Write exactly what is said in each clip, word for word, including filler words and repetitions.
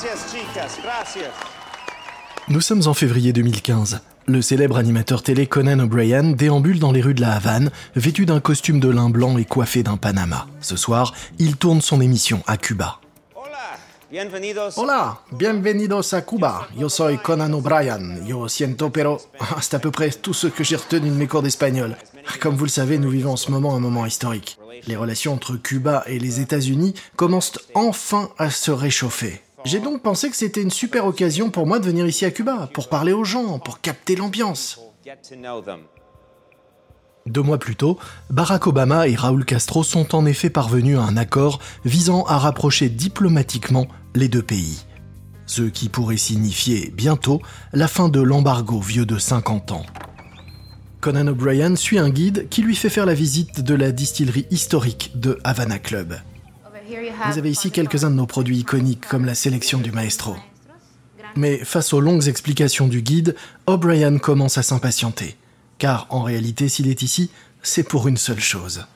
Gracias, chicas. Gracias. Nous sommes en février deux mille quinze. Le célèbre animateur télé Conan O'Brien déambule dans les rues de la Havane, vêtu d'un costume de lin blanc et coiffé d'un panama. Ce soir, il tourne son émission à Cuba. Hola, bienvenidos a Cuba. Yo soy Conan O'Brien. Yo siento pero... C'est à peu près tout ce que j'ai retenu de mes cours d'espagnol. Comme vous le savez, nous vivons en ce moment un moment historique. Les relations entre Cuba et les États-Unis commencent enfin à se réchauffer. J'ai donc pensé que c'était une super occasion pour moi de venir ici à Cuba, pour parler aux gens, pour capter l'ambiance. Deux mois plus tôt, Barack Obama et Raúl Castro sont en effet parvenus à un accord visant à rapprocher diplomatiquement les deux pays. Ce qui pourrait signifier, bientôt, la fin de l'embargo vieux de cinquante ans. Conan O'Brien suit un guide qui lui fait faire la visite de la distillerie historique de Havana Club. Vous avez ici quelques-uns de nos produits iconiques, comme la sélection du maestro. Mais face aux longues explications du guide, O'Brien commence à s'impatienter. Car en réalité, s'il est ici, c'est pour une seule chose.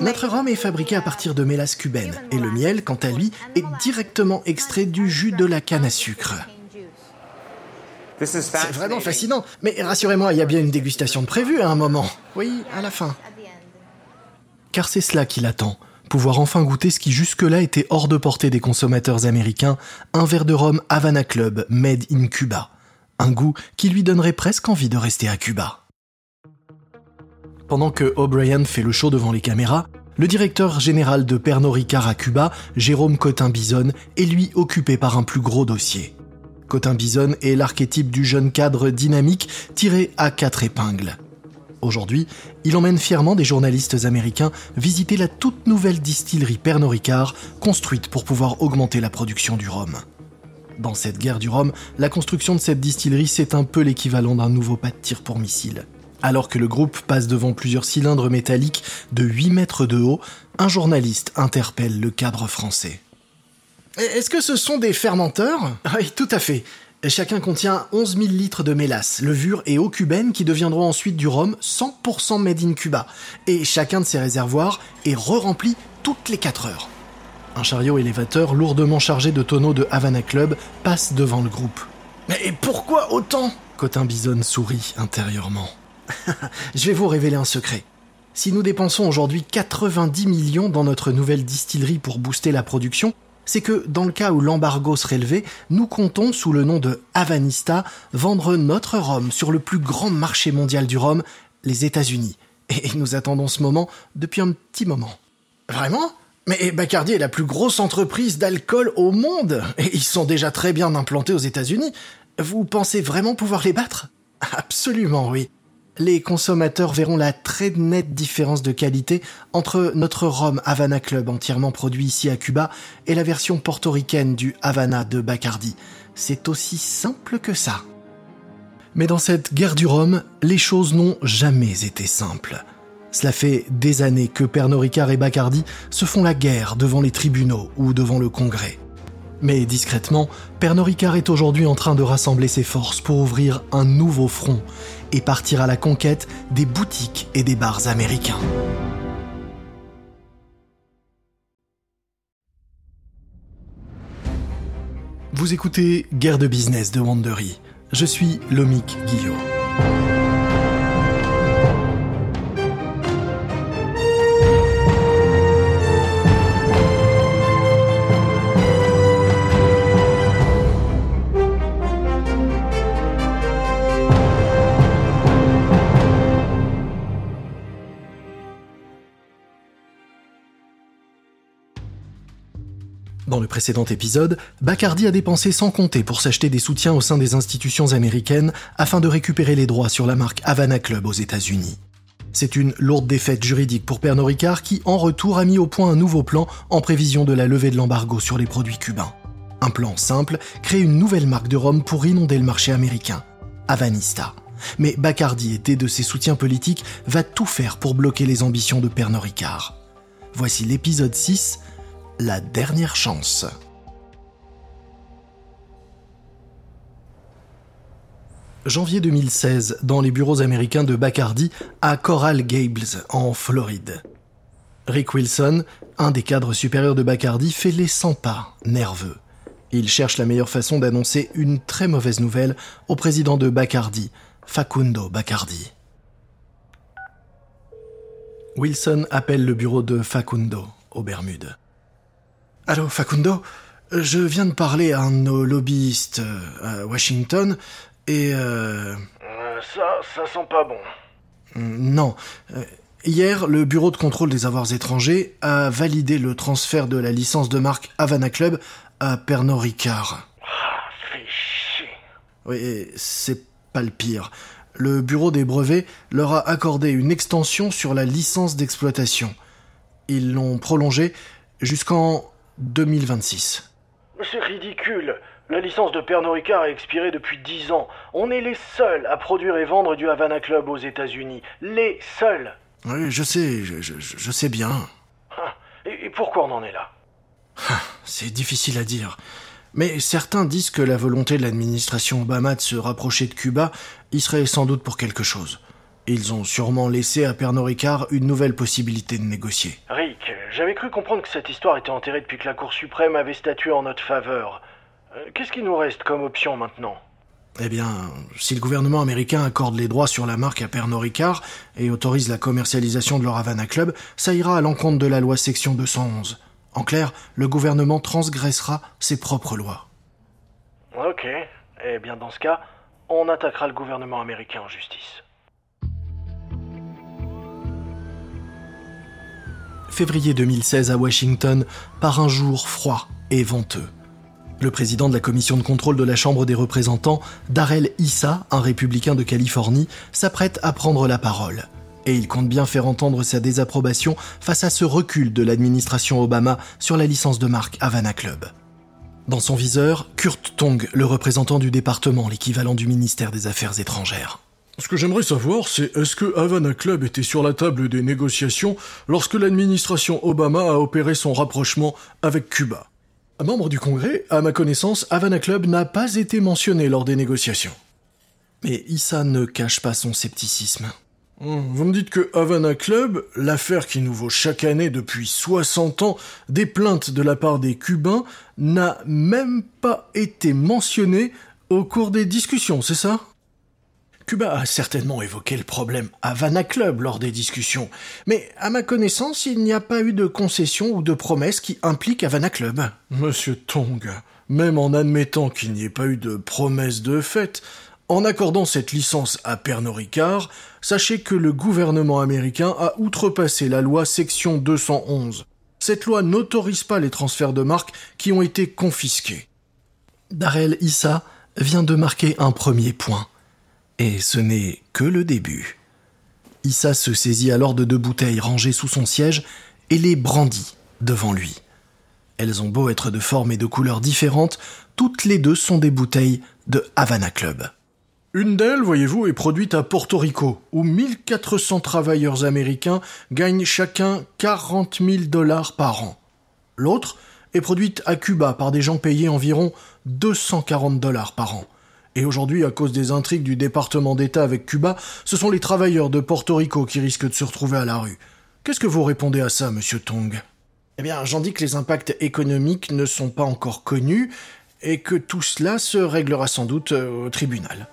Notre rhum est fabriqué à partir de mélasse cubaine, et le miel, quant à lui, est directement extrait du jus de la canne à sucre. C'est vraiment fascinant, mais rassurez-moi, il y a bien une dégustation de prévue à un moment. Oui, à la fin. Car c'est cela qui l'attend. Pouvoir enfin goûter ce qui jusque-là était hors de portée des consommateurs américains, un verre de rhum Havana Club, made in Cuba. Un goût qui lui donnerait presque envie de rester à Cuba. Pendant que O'Brien fait le show devant les caméras, le directeur général de Pernod Ricard à Cuba, Jérôme Cotin-Bison, est lui occupé par un plus gros dossier. Cotin-Bison est l'archétype du jeune cadre dynamique tiré à quatre épingles. Aujourd'hui, il emmène fièrement des journalistes américains visiter la toute nouvelle distillerie Pernod Ricard, construite pour pouvoir augmenter la production du rhum. Dans cette guerre du rhum, la construction de cette distillerie, c'est un peu l'équivalent d'un nouveau pas de tir pour missile. Alors que le groupe passe devant plusieurs cylindres métalliques de huit mètres de haut, un journaliste interpelle le cadre français. « Est-ce que ce sont des fermenteurs ?»« Oui, tout à fait. » Chacun contient onze mille litres de mélasse, levure et eau cubaine qui deviendront ensuite du rhum cent pour cent made in Cuba. Et chacun de ces réservoirs est re-rempli toutes les quatre heures. Un chariot élévateur lourdement chargé de tonneaux de Havana Club passe devant le groupe. Mais pourquoi autant ? Cotin-Bison sourit intérieurement. Je vais vous révéler un secret. Si nous dépensons aujourd'hui quatre-vingt-dix millions dans notre nouvelle distillerie pour booster la production, c'est que, dans le cas où l'embargo serait levé, nous comptons, sous le nom de Havanista, vendre notre rhum sur le plus grand marché mondial du rhum, les États-Unis. Et nous attendons ce moment depuis un petit moment. Vraiment ? Mais Bacardi est la plus grosse entreprise d'alcool au monde, et ils sont déjà très bien implantés aux États-Unis. Vous pensez vraiment pouvoir les battre ? Absolument, oui. Les consommateurs verront la très nette différence de qualité entre notre rhum Havana Club entièrement produit ici à Cuba et la version portoricaine du Havana de Bacardi. C'est aussi simple que ça. Mais dans cette guerre du rhum, les choses n'ont jamais été simples. Cela fait des années que Pernod Ricard et Bacardi se font la guerre devant les tribunaux ou devant le Congrès. Mais discrètement, Pernod Ricard est aujourd'hui en train de rassembler ses forces pour ouvrir un nouveau front et partir à la conquête des boutiques et des bars américains. Vous écoutez Guerre de business de Wondery. Je suis Lomik Guillaume. Dans le précédent épisode, Bacardi a dépensé sans compter pour s'acheter des soutiens au sein des institutions américaines afin de récupérer les droits sur la marque Havana Club aux États-Unis. C'est une lourde défaite juridique pour Pernod Ricard qui, en retour, a mis au point un nouveau plan en prévision de la levée de l'embargo sur les produits cubains. Un plan simple, créer une nouvelle marque de rhum pour inonder le marché américain, Havanista. Mais Bacardi, aidé de ses soutiens politiques, va tout faire pour bloquer les ambitions de Pernod Ricard. Voici l'épisode six... La dernière chance. Janvier deux mille seize, dans les bureaux américains de Bacardi, à Coral Gables, en Floride. Rick Wilson, un des cadres supérieurs de Bacardi, fait les cent pas, nerveux. Il cherche la meilleure façon d'annoncer une très mauvaise nouvelle au président de Bacardi, Facundo Bacardi. Wilson appelle le bureau de Facundo, aux Bermudes. « Allô, Facundo ? Je viens de parler à un de nos lobbyistes à Washington et... Euh... »« Ça, ça sent pas bon. » »« Non. Hier, le bureau de contrôle des avoirs étrangers a validé le transfert de la licence de marque Havana Club à Pernod Ricard. »« Ah, fais chier. » »« Oui, c'est pas le pire. » Le bureau des brevets leur a accordé une extension sur la licence d'exploitation. Ils l'ont prolongée jusqu'en deux mille vingt-six. C'est ridicule. La licence de Pernod Ricard a expiré depuis dix ans. On est les seuls à produire et vendre du Havana Club aux États-Unis. Les seuls. Oui, je sais, je, je, je sais bien. Et, et pourquoi on en est là ? C'est difficile à dire. Mais certains disent que la volonté de l'administration Obama de se rapprocher de Cuba y serait sans doute pour quelque chose. Ils ont sûrement laissé à Pernod Ricard une nouvelle possibilité de négocier. Rick, j'avais cru comprendre que cette histoire était enterrée depuis que la Cour suprême avait statué en notre faveur. Qu'est-ce qui nous reste comme option maintenant ? Eh bien, si le gouvernement américain accorde les droits sur la marque à Pernod Ricard et autorise la commercialisation de leur Havana Club, ça ira à l'encontre de la loi section deux cent onze. En clair, le gouvernement transgressera ses propres lois. Ok, eh bien dans ce cas, on attaquera le gouvernement américain en justice. Février deux mille seize à Washington, par un jour froid et venteux. Le président de la commission de contrôle de la Chambre des représentants, Darrell Issa, un républicain de Californie, s'apprête à prendre la parole. Et il compte bien faire entendre sa désapprobation face à ce recul de l'administration Obama sur la licence de marque Havana Club. Dans son viseur, Kurt Tong, le représentant du département, l'équivalent du ministère des Affaires étrangères. « Ce que j'aimerais savoir, c'est est-ce que Havana Club était sur la table des négociations lorsque l'administration Obama a opéré son rapprochement avec Cuba ? » Un membre du Congrès, à ma connaissance, Havana Club n'a pas été mentionné lors des négociations. Mais Issa ne cache pas son scepticisme. Vous me dites que Havana Club, l'affaire qui nous vaut chaque année depuis soixante ans des plaintes de la part des Cubains, n'a même pas été mentionnée au cours des discussions, c'est ça ? Cuba a certainement évoqué le problème Havana Club lors des discussions, mais à ma connaissance, il n'y a pas eu de concession ou de promesse qui implique Havana Club. Monsieur Tong, même en admettant qu'il n'y ait pas eu de promesse de fait, en accordant cette licence à Pernod Ricard, sachez que le gouvernement américain a outrepassé la loi section deux cent onze. Cette loi n'autorise pas les transferts de marques qui ont été confisqués. Darrell Issa vient de marquer un premier point. Et ce n'est que le début. Issa se saisit alors de deux bouteilles rangées sous son siège et les brandit devant lui. Elles ont beau être de forme et de couleurs différentes, toutes les deux sont des bouteilles de Havana Club. Une d'elles, voyez-vous, est produite à Porto Rico, où mille quatre cents travailleurs américains gagnent chacun quarante mille dollars par an. L'autre est produite à Cuba par des gens payés environ deux cent quarante dollars par an. Et aujourd'hui, à cause des intrigues du département d'État avec Cuba, ce sont les travailleurs de Porto Rico qui risquent de se retrouver à la rue. Qu'est-ce que vous répondez à ça, monsieur Tong ? Eh bien, j'en dis que les impacts économiques ne sont pas encore connus et que tout cela se réglera sans doute au tribunal.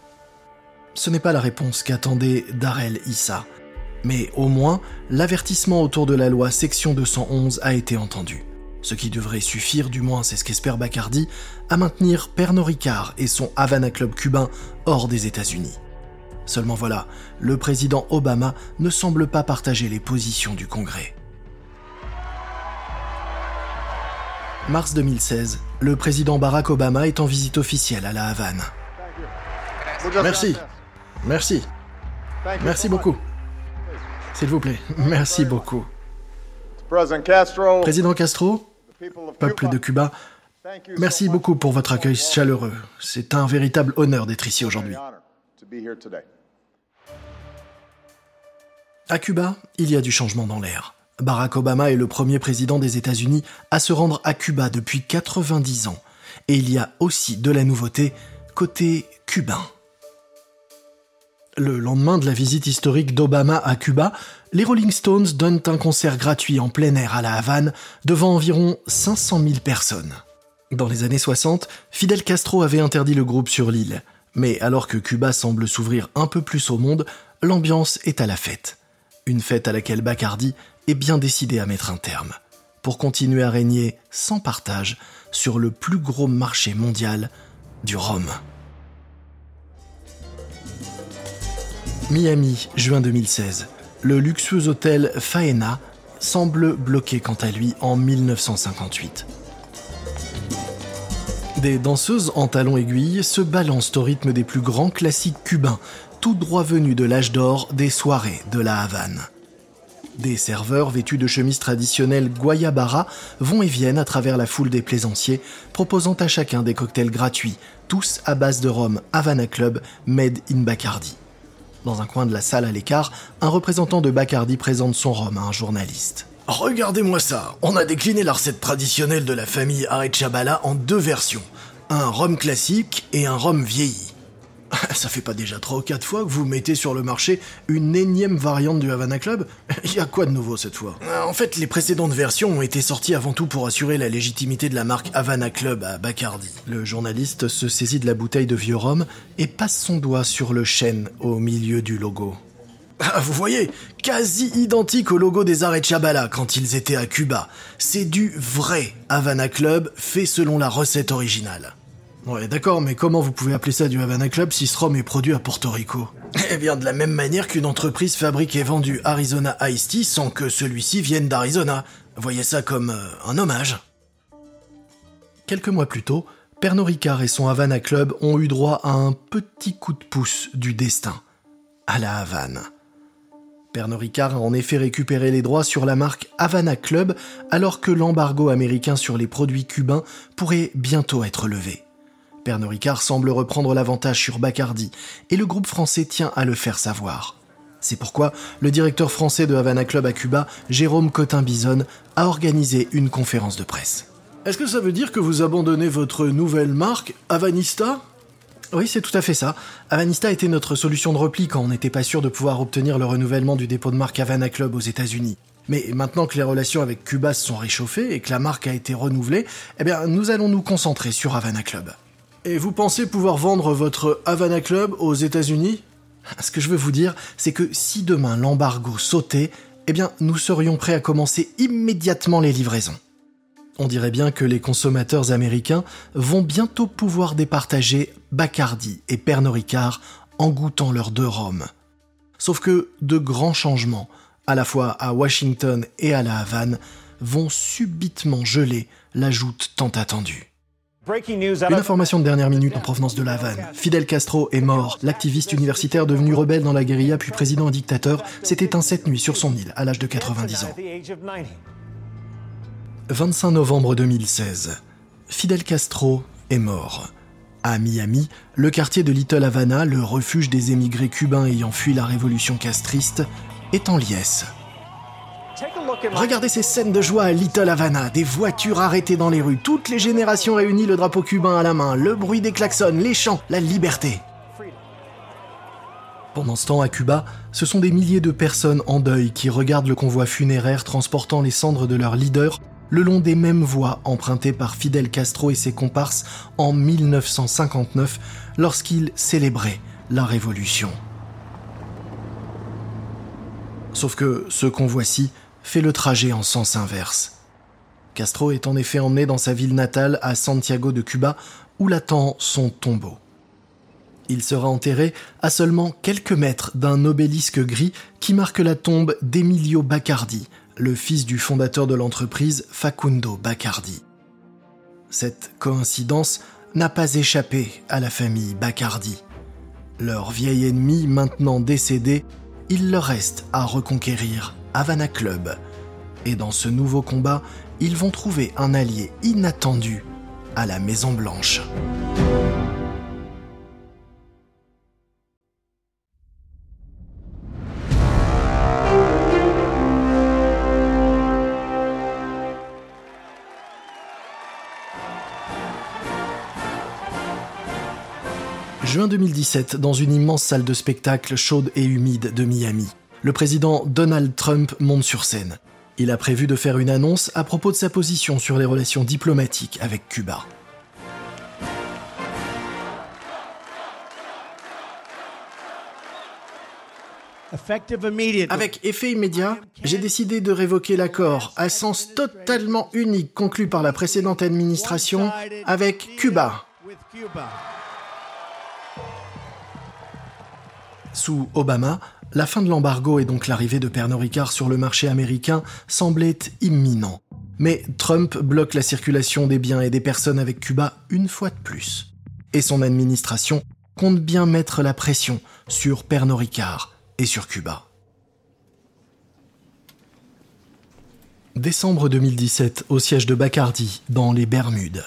Ce n'est pas la réponse qu'attendait Darrell Issa. Mais au moins, l'avertissement autour de la loi section deux cent onze a été entendu. Ce qui devrait suffire, du moins c'est ce qu'espère Bacardi, à maintenir Pernod Ricard et son Havana Club cubain hors des États-Unis. Seulement voilà, le président Obama ne semble pas partager les positions du Congrès. Mars deux mille seize, le président Barack Obama est en visite officielle à La Havane. Merci. Merci. Merci beaucoup. S'il vous plaît, merci beaucoup. Président Castro, peuple de Cuba, merci beaucoup pour votre accueil chaleureux. C'est un véritable honneur d'être ici aujourd'hui. À Cuba, il y a du changement dans l'air. Barack Obama est le premier président des États-Unis à se rendre à Cuba depuis quatre-vingt-dix ans. Et il y a aussi de la nouveauté côté cubain. Le lendemain de la visite historique d'Obama à Cuba, les Rolling Stones donnent un concert gratuit en plein air à La Havane devant environ cinq cent mille personnes. Dans les années soixante, Fidel Castro avait interdit le groupe sur l'île. Mais alors que Cuba semble s'ouvrir un peu plus au monde, l'ambiance est à la fête. Une fête à laquelle Bacardi est bien décidé à mettre un terme, pour continuer à régner sans partage sur le plus gros marché mondial du rhum. Miami, juin deux mille seize. Le luxueux hôtel Faena semble bloqué quant à lui en mille neuf cent cinquante-huit. Des danseuses en talons aiguilles se balancent au rythme des plus grands classiques cubains, tout droit venus de l'âge d'or des soirées de la Havane. Des serveurs vêtus de chemises traditionnelles guayabara vont et viennent à travers la foule des plaisanciers, proposant à chacun des cocktails gratuits, tous à base de rhum Havana Club made in Bacardi. Dans un coin de la salle à l'écart, un représentant de Bacardi présente son rhum à un journaliste. « Regardez-moi ça, on a décliné la recette traditionnelle de la famille Arechabala en deux versions, un rhum classique et un rhum vieilli. » Ça fait pas déjà trois ou quatre fois que vous mettez sur le marché une énième variante du Havana Club? Y a quoi de nouveau cette fois? En fait, les précédentes versions ont été sorties avant tout pour assurer la légitimité de la marque Havana Club à Bacardi. Le journaliste se saisit de la bouteille de vieux rhum et passe son doigt sur le chêne au milieu du logo. Ah, vous voyez, quasi identique au logo des Arechabala quand ils étaient à Cuba. C'est du vrai Havana Club fait selon la recette originale. Ouais, d'accord, mais comment vous pouvez appeler ça du Havana Club si ce rhum est produit à Porto Rico? Eh bien, de la même manière qu'une entreprise fabrique et vend du Arizona Iced Tea sans que celui-ci vienne d'Arizona. Voyez ça comme euh, un hommage. Quelques mois plus tôt, Pernod Ricard et son Havana Club ont eu droit à un petit coup de pouce du destin, à la Havane. Pernod Ricard a en effet récupéré les droits sur la marque Havana Club alors que l'embargo américain sur les produits cubains pourrait bientôt être levé. Pernod Ricard semble reprendre l'avantage sur Bacardi, et le groupe français tient à le faire savoir. C'est pourquoi le directeur français de Havana Club à Cuba, Jérôme Cotin-Bison, a organisé une conférence de presse. « Est-ce que ça veut dire que vous abandonnez votre nouvelle marque, Havanista ?» Oui, c'est tout à fait ça. Havanista était notre solution de repli quand on n'était pas sûr de pouvoir obtenir le renouvellement du dépôt de marque Havana Club aux États-Unis. Mais maintenant que les relations avec Cuba se sont réchauffées et que la marque a été renouvelée, eh bien, nous allons nous concentrer sur Havana Club. Et vous pensez pouvoir vendre votre Havana Club aux États-Unis ? Ce que je veux vous dire, c'est que si demain l'embargo sautait, eh bien, nous serions prêts à commencer immédiatement les livraisons. On dirait bien que les consommateurs américains vont bientôt pouvoir départager Bacardi et Pernod Ricard en goûtant leurs deux rhums. Sauf que de grands changements, à la fois à Washington et à la Havane, vont subitement geler la joute tant attendue. Une information de dernière minute en provenance de la Havane. Fidel Castro est mort. L'activiste universitaire devenu rebelle dans la guérilla puis président et dictateur s'est éteint cette nuit sur son île à l'âge de quatre-vingt-dix ans. vingt-cinq novembre deux mille seize. Fidel Castro est mort. À Miami, le quartier de Little Havana, le refuge des émigrés cubains ayant fui la révolution castriste, est en liesse. Regardez ces scènes de joie à Little Havana, des voitures arrêtées dans les rues, toutes les générations réunies, le drapeau cubain à la main, le bruit des klaxons, les chants, la liberté. Pendant ce temps, à Cuba, ce sont des milliers de personnes en deuil qui regardent le convoi funéraire transportant les cendres de leur leader le long des mêmes voies empruntées par Fidel Castro et ses comparses en mille neuf cent cinquante-neuf lorsqu'ils célébraient la Révolution. Sauf que ce convoi-ci fait le trajet en sens inverse. Castro est en effet emmené dans sa ville natale à Santiago de Cuba, où l'attend son tombeau. Il sera enterré à seulement quelques mètres d'un obélisque gris qui marque la tombe d'Emilio Bacardi, le fils du fondateur de l'entreprise Facundo Bacardi. Cette coïncidence n'a pas échappé à la famille Bacardi. Leur vieil ennemi, maintenant décédé, il leur reste à reconquérir Havana Club. Et dans ce nouveau combat, ils vont trouver un allié inattendu à la Maison Blanche. Juin deux mille dix-sept, dans une immense salle de spectacle chaude et humide de Miami, le président Donald Trump monte sur scène. Il a prévu de faire une annonce à propos de sa position sur les relations diplomatiques avec Cuba. Avec effet immédiat, j'ai décidé de révoquer l'accord à sens totalement unique conclu par la précédente administration avec Cuba. Sous Obama, la fin de l'embargo et donc l'arrivée de Pernod Ricard sur le marché américain semblait imminente. Mais Trump bloque la circulation des biens et des personnes avec Cuba une fois de plus. Et son administration compte bien mettre la pression sur Pernod Ricard et sur Cuba. Décembre deux mille dix-sept, au siège de Bacardi, dans les Bermudes.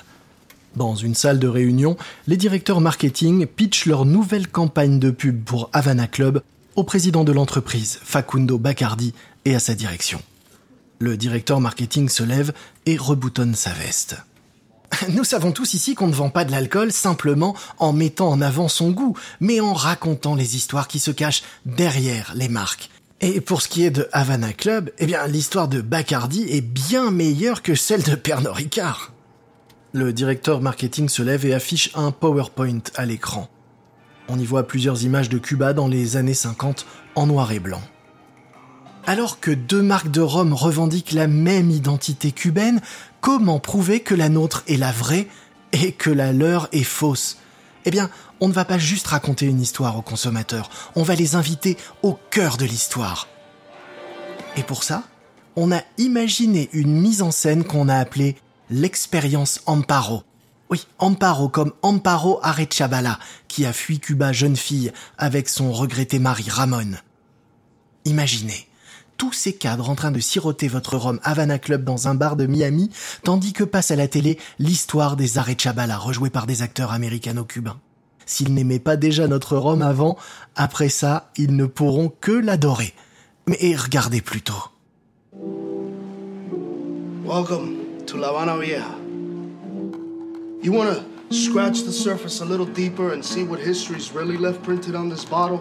Dans une salle de réunion, les directeurs marketing pitchent leur nouvelle campagne de pub pour Havana Club au président de l'entreprise, Facundo Bacardi, et à sa direction. Le directeur marketing se lève et reboutonne sa veste. « Nous savons tous ici qu'on ne vend pas de l'alcool simplement en mettant en avant son goût, mais en racontant les histoires qui se cachent derrière les marques. Et pour ce qui est de Havana Club, eh bien, l'histoire de Bacardi est bien meilleure que celle de Pernod Ricard. » Le directeur marketing se lève et affiche un PowerPoint à l'écran. On y voit plusieurs images de Cuba dans les années cinquante en noir et blanc. Alors que deux marques de rhum revendiquent la même identité cubaine, comment prouver que la nôtre est la vraie et que la leur est fausse ? Eh bien, on ne va pas juste raconter une histoire aux consommateurs, on va les inviter au cœur de l'histoire. Et pour ça, on a imaginé une mise en scène qu'on a appelée l'expérience Amparo. Oui, Amparo comme Amparo Arechabala, qui a fui Cuba jeune fille avec son regretté mari Ramon. Imaginez. Tous ces cadres en train de siroter votre rhum Havana Club dans un bar de Miami, tandis que passe à la télé l'histoire des Arechabala rejoués par des acteurs américano-cubains. S'ils n'aimaient pas déjà notre rhum avant, après ça, ils ne pourront que l'adorer. Mais regardez plutôt. Welcome to La Habana Vieja. You want to scratch the surface a little deeper and see what history's really left printed on this bottle?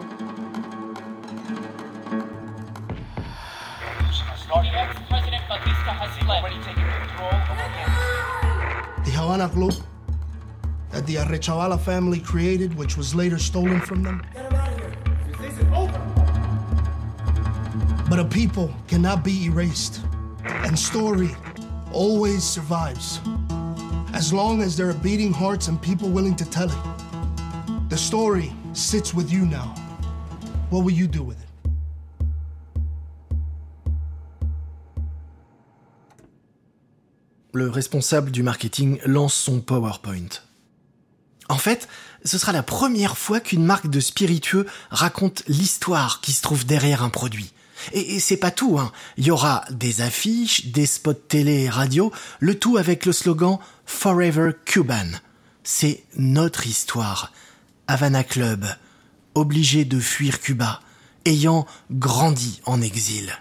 The Havana Club that the Arechabala family created, which was later stolen from them. Get him out of here. This isn't over. But a people cannot be erased, and story always survives, as long as there are beating hearts and people willing to tell it. The story sits with you now. What will you do with it? Le responsable du marketing lance son PowerPoint. En fait, ce sera la première fois qu'une marque de spiritueux raconte l'histoire qui se trouve derrière un produit. Et, et c'est pas tout, hein. Il y aura des affiches, des spots télé et radio, le tout avec le slogan « Forever Cuban ». C'est notre histoire. Havana Club, obligé de fuir Cuba, ayant grandi en exil.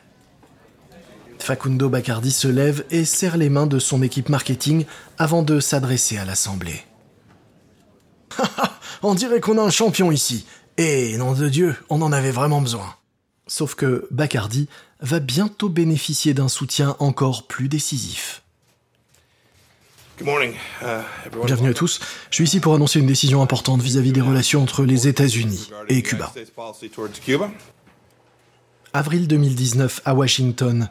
Facundo Bacardi se lève et serre les mains de son équipe marketing avant de s'adresser à l'Assemblée. « On dirait qu'on a un champion ici. Et nom de Dieu, on en avait vraiment besoin. » Sauf que Bacardi va bientôt bénéficier d'un soutien encore plus décisif. « Bienvenue à tous. Je suis ici pour annoncer une décision importante vis-à-vis des relations entre les États-Unis et Cuba. » Avril deux mille dix-neuf à Washington.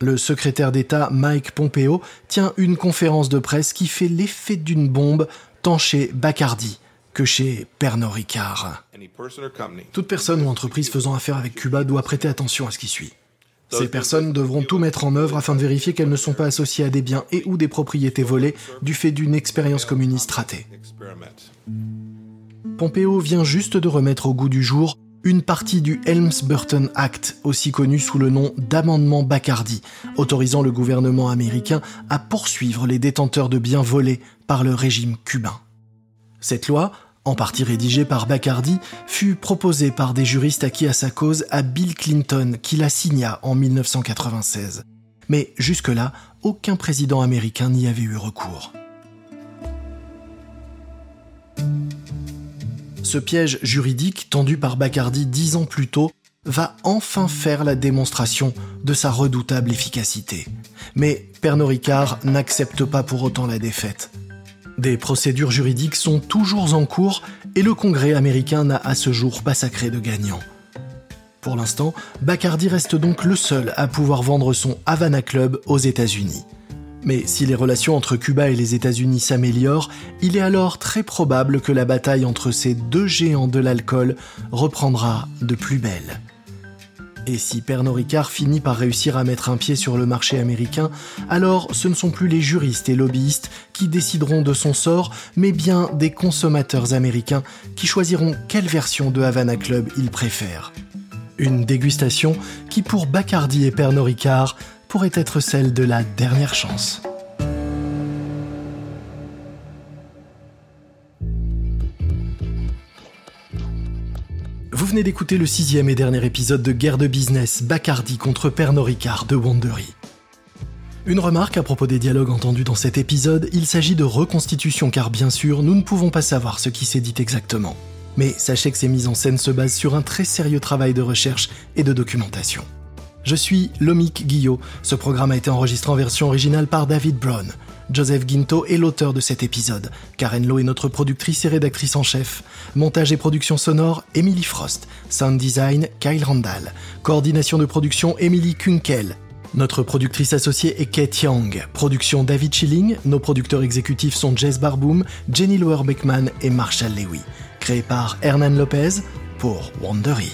Le secrétaire d'État Mike Pompeo tient une conférence de presse qui fait l'effet d'une bombe tant chez Bacardi que chez Pernod Ricard. Toute personne ou entreprise faisant affaire avec Cuba doit prêter attention à ce qui suit. Ces personnes devront tout mettre en œuvre afin de vérifier qu'elles ne sont pas associées à des biens et ou des propriétés volées du fait d'une expérience communiste ratée. Pompeo vient juste de remettre au goût du jour une partie du Helms-Burton Act, aussi connu sous le nom d'amendement Bacardi, autorisant le gouvernement américain à poursuivre les détenteurs de biens volés par le régime cubain. Cette loi, en partie rédigée par Bacardi, fut proposée par des juristes acquis à sa cause à Bill Clinton, qui la signa en dix-neuf cent quatre-vingt-seize. Mais jusque-là, aucun président américain n'y avait eu recours. Ce piège juridique tendu par Bacardi dix ans plus tôt va enfin faire la démonstration de sa redoutable efficacité. Mais Pernod Ricard n'accepte pas pour autant la défaite. Des procédures juridiques sont toujours en cours et le Congrès américain n'a à ce jour pas sacré de gagnant. Pour l'instant, Bacardi reste donc le seul à pouvoir vendre son Havana Club aux États-Unis. Mais si les relations entre Cuba et les États-Unis s'améliorent, il est alors très probable que la bataille entre ces deux géants de l'alcool reprendra de plus belle. Et si Pernod Ricard finit par réussir à mettre un pied sur le marché américain, alors ce ne sont plus les juristes et lobbyistes qui décideront de son sort, mais bien des consommateurs américains qui choisiront quelle version de Havana Club ils préfèrent. Une dégustation qui, pour Bacardi et Pernod Ricard, pourrait être celle de la dernière chance. Vous venez d'écouter le sixième et dernier épisode de Guerre de business, Bacardi contre Pernod Ricard de Wondery. Une remarque à propos des dialogues entendus dans cet épisode, il s'agit de reconstitutions car bien sûr, nous ne pouvons pas savoir ce qui s'est dit exactement. Mais sachez que ces mises en scène se basent sur un très sérieux travail de recherche et de documentation. Je suis Lomik Guillaume, ce programme a été enregistré en version originale par David Brown. Joseph Guinto est l'auteur de cet épisode. Karen Lowe est notre productrice et rédactrice en chef. Montage et production sonore, Emily Frost. Sound design, Kyle Randall. Coordination de production, Emily Kunkel. Notre productrice associée est Kate Young. Production, David Schilling. Nos producteurs exécutifs sont Jess Barboom, Jenny Lower-Beckman et Marshall Lewy. Créé par Hernan Lopez pour Wondery.